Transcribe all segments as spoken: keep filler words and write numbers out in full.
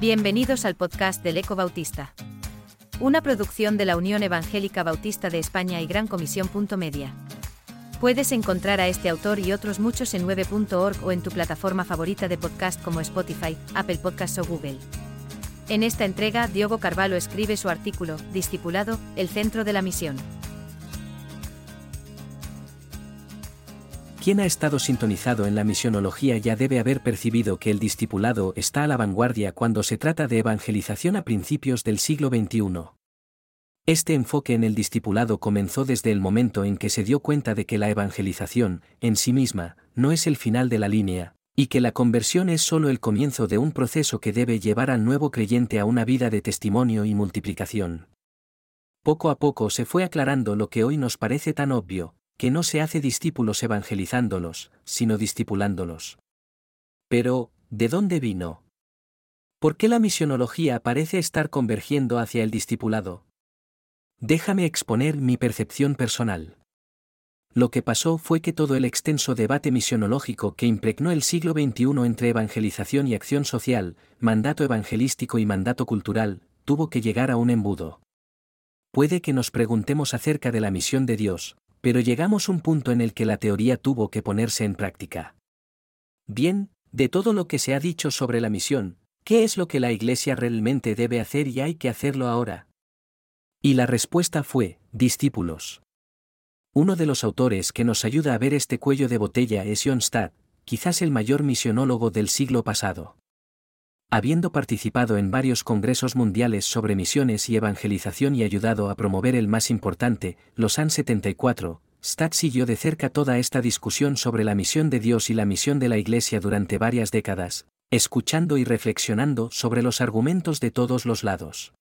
Bienvenidos al podcast del Eco Bautista, una producción de la Unión Evangélica Bautista de España y Gran Comisión. Media. Puedes encontrar a este autor y otros muchos en nueve punto org o en tu plataforma favorita de podcast como Spotify, Apple Podcasts o Google. En esta entrega, Diogo Carvalho escribe su artículo, Discipulado, el centro de la misión. Quien ha estado sintonizado en la misionología ya debe haber percibido que el discipulado está a la vanguardia cuando se trata de evangelización a principios del siglo veintiuno. Este enfoque en el discipulado comenzó desde el momento en que se dio cuenta de que la evangelización, en sí misma, no es el final de la línea, y que la conversión es solo el comienzo de un proceso que debe llevar al nuevo creyente a una vida de testimonio y multiplicación. Poco a poco se fue aclarando lo que hoy nos parece tan obvio, que no se hace discípulos evangelizándolos, sino discipulándolos. Pero, ¿de dónde vino? ¿Por qué la misionología parece estar convergiendo hacia el discipulado? Déjame exponer mi percepción personal. Lo que pasó fue que todo el extenso debate misionológico que impregnó el siglo veintiuno entre evangelización y acción social, mandato evangelístico y mandato cultural, tuvo que llegar a un embudo. Puede que nos preguntemos acerca de la misión de Dios, pero llegamos a un punto en el que la teoría tuvo que ponerse en práctica. Bien, de todo lo que se ha dicho sobre la misión, ¿qué es lo que la Iglesia realmente debe hacer y hay que hacerlo ahora? Y la respuesta fue, discípulos. Uno de los autores que nos ayuda a ver este cuello de botella es John Stad, quizás el mayor misionólogo del siglo pasado. Habiendo participado en varios congresos mundiales sobre misiones y evangelización y ayudado a promover el más importante, Lausana setenta y cuatro, Stad siguió de cerca toda esta discusión sobre la misión de Dios y la misión de la Iglesia durante varias décadas, escuchando y reflexionando sobre los argumentos de todos los lados.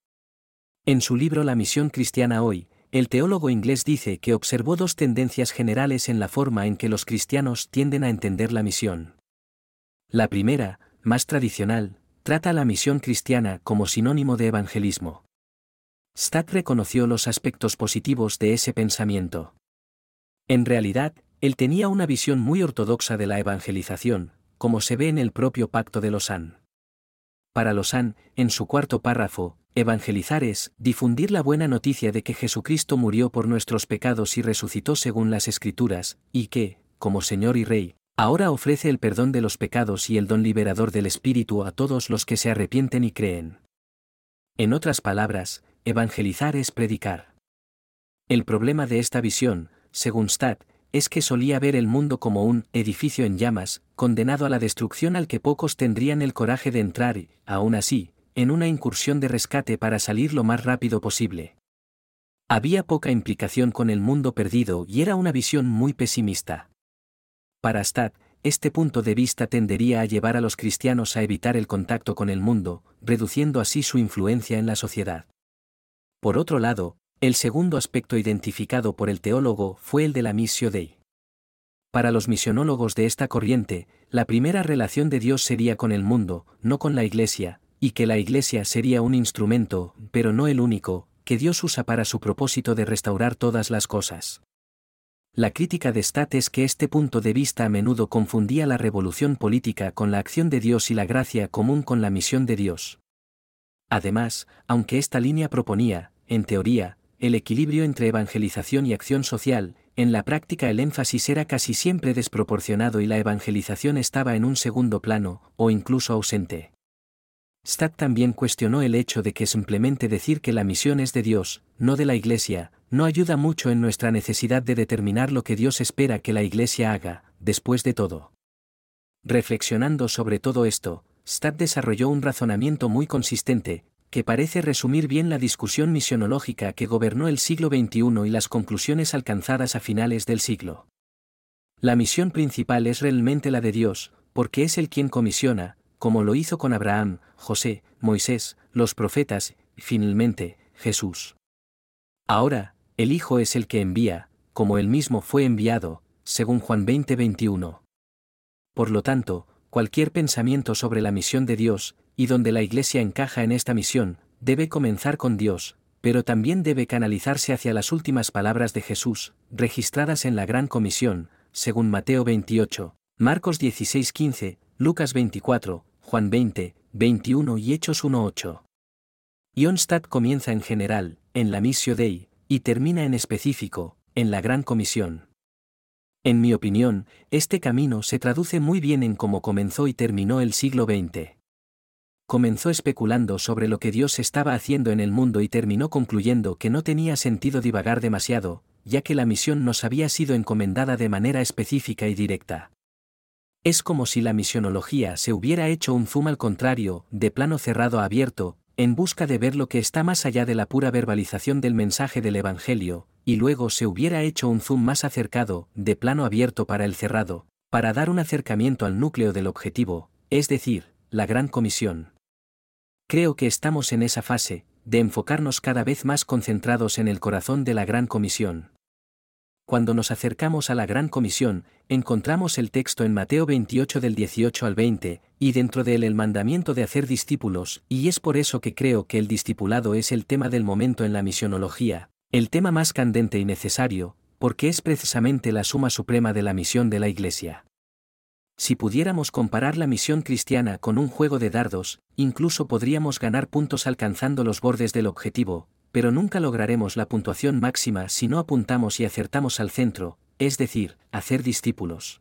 En su libro La misión cristiana hoy, el teólogo inglés dice que observó dos tendencias generales en la forma en que los cristianos tienden a entender la misión. La primera, más tradicional, trata la misión cristiana como sinónimo de evangelismo. Stad reconoció los aspectos positivos de ese pensamiento. En realidad, él tenía una visión muy ortodoxa de la evangelización, como se ve en el propio Pacto de Lausanne. Para Lausanne, en su cuarto párrafo, evangelizar es difundir la buena noticia de que Jesucristo murió por nuestros pecados y resucitó según las Escrituras, y que, como Señor y Rey, ahora ofrece el perdón de los pecados y el don liberador del Espíritu a todos los que se arrepienten y creen. En otras palabras, evangelizar es predicar. El problema de esta visión, según Stad, es que solía ver el mundo como un edificio en llamas, condenado a la destrucción al que pocos tendrían el coraje de entrar y, aún así, en una incursión de rescate para salir lo más rápido posible. Había poca implicación con el mundo perdido y era una visión muy pesimista. Para Stad, este punto de vista tendería a llevar a los cristianos a evitar el contacto con el mundo, reduciendo así su influencia en la sociedad. Por otro lado, el segundo aspecto identificado por el teólogo fue el de la Missio Dei. Para los misionólogos de esta corriente, la primera relación de Dios sería con el mundo, no con la Iglesia, y que la Iglesia sería un instrumento, pero no el único, que Dios usa para su propósito de restaurar todas las cosas. La crítica de Stad es que este punto de vista a menudo confundía la revolución política con la acción de Dios y la gracia común con la misión de Dios. Además, aunque esta línea proponía, en teoría, el equilibrio entre evangelización y acción social, en la práctica el énfasis era casi siempre desproporcionado y la evangelización estaba en un segundo plano, o incluso ausente. Stad también cuestionó el hecho de que simplemente decir que la misión es de Dios, no de la Iglesia, no ayuda mucho en nuestra necesidad de determinar lo que Dios espera que la Iglesia haga, después de todo. Reflexionando sobre todo esto, Stad desarrolló un razonamiento muy consistente, que parece resumir bien la discusión misionológica que gobernó el siglo veintiuno y las conclusiones alcanzadas a finales del siglo. La misión principal es realmente la de Dios, porque es Él quien comisiona, como lo hizo con Abraham, José, Moisés, los profetas, y finalmente, Jesús. Ahora, el Hijo es el que envía, como él mismo fue enviado, según Juan veinte veintiuno. Por lo tanto, cualquier pensamiento sobre la misión de Dios, y donde la Iglesia encaja en esta misión, debe comenzar con Dios, pero también debe canalizarse hacia las últimas palabras de Jesús, registradas en la Gran Comisión, según Mateo veintiocho, Marcos dieciséis quince, Lucas veinticuatro, Juan veinte, veintiuno y Hechos uno ocho. John Stad comienza en general, en la Missio Dei, y termina en específico, en la Gran Comisión. En mi opinión, este camino se traduce muy bien en cómo comenzó y terminó el siglo veinte. Comenzó especulando sobre lo que Dios estaba haciendo en el mundo y terminó concluyendo que no tenía sentido divagar demasiado, ya que la misión nos había sido encomendada de manera específica y directa. Es como si la misionología se hubiera hecho un zoom al contrario, de plano cerrado a abierto, en busca de ver lo que está más allá de la pura verbalización del mensaje del Evangelio, y luego se hubiera hecho un zoom más acercado, de plano abierto para el cerrado, para dar un acercamiento al núcleo del objetivo, es decir, la Gran Comisión. Creo que estamos en esa fase, de enfocarnos cada vez más concentrados en el corazón de la Gran Comisión. Cuando nos acercamos a la Gran Comisión, encontramos el texto en Mateo veintiocho del dieciocho al veinte, y dentro de él el mandamiento de hacer discípulos, y es por eso que creo que el discipulado es el tema del momento en la misionología, el tema más candente y necesario, porque es precisamente la suma suprema de la misión de la Iglesia. Si pudiéramos comparar la misión cristiana con un juego de dardos, incluso podríamos ganar puntos alcanzando los bordes del objetivo, pero nunca lograremos la puntuación máxima si no apuntamos y acertamos al centro, es decir, hacer discípulos.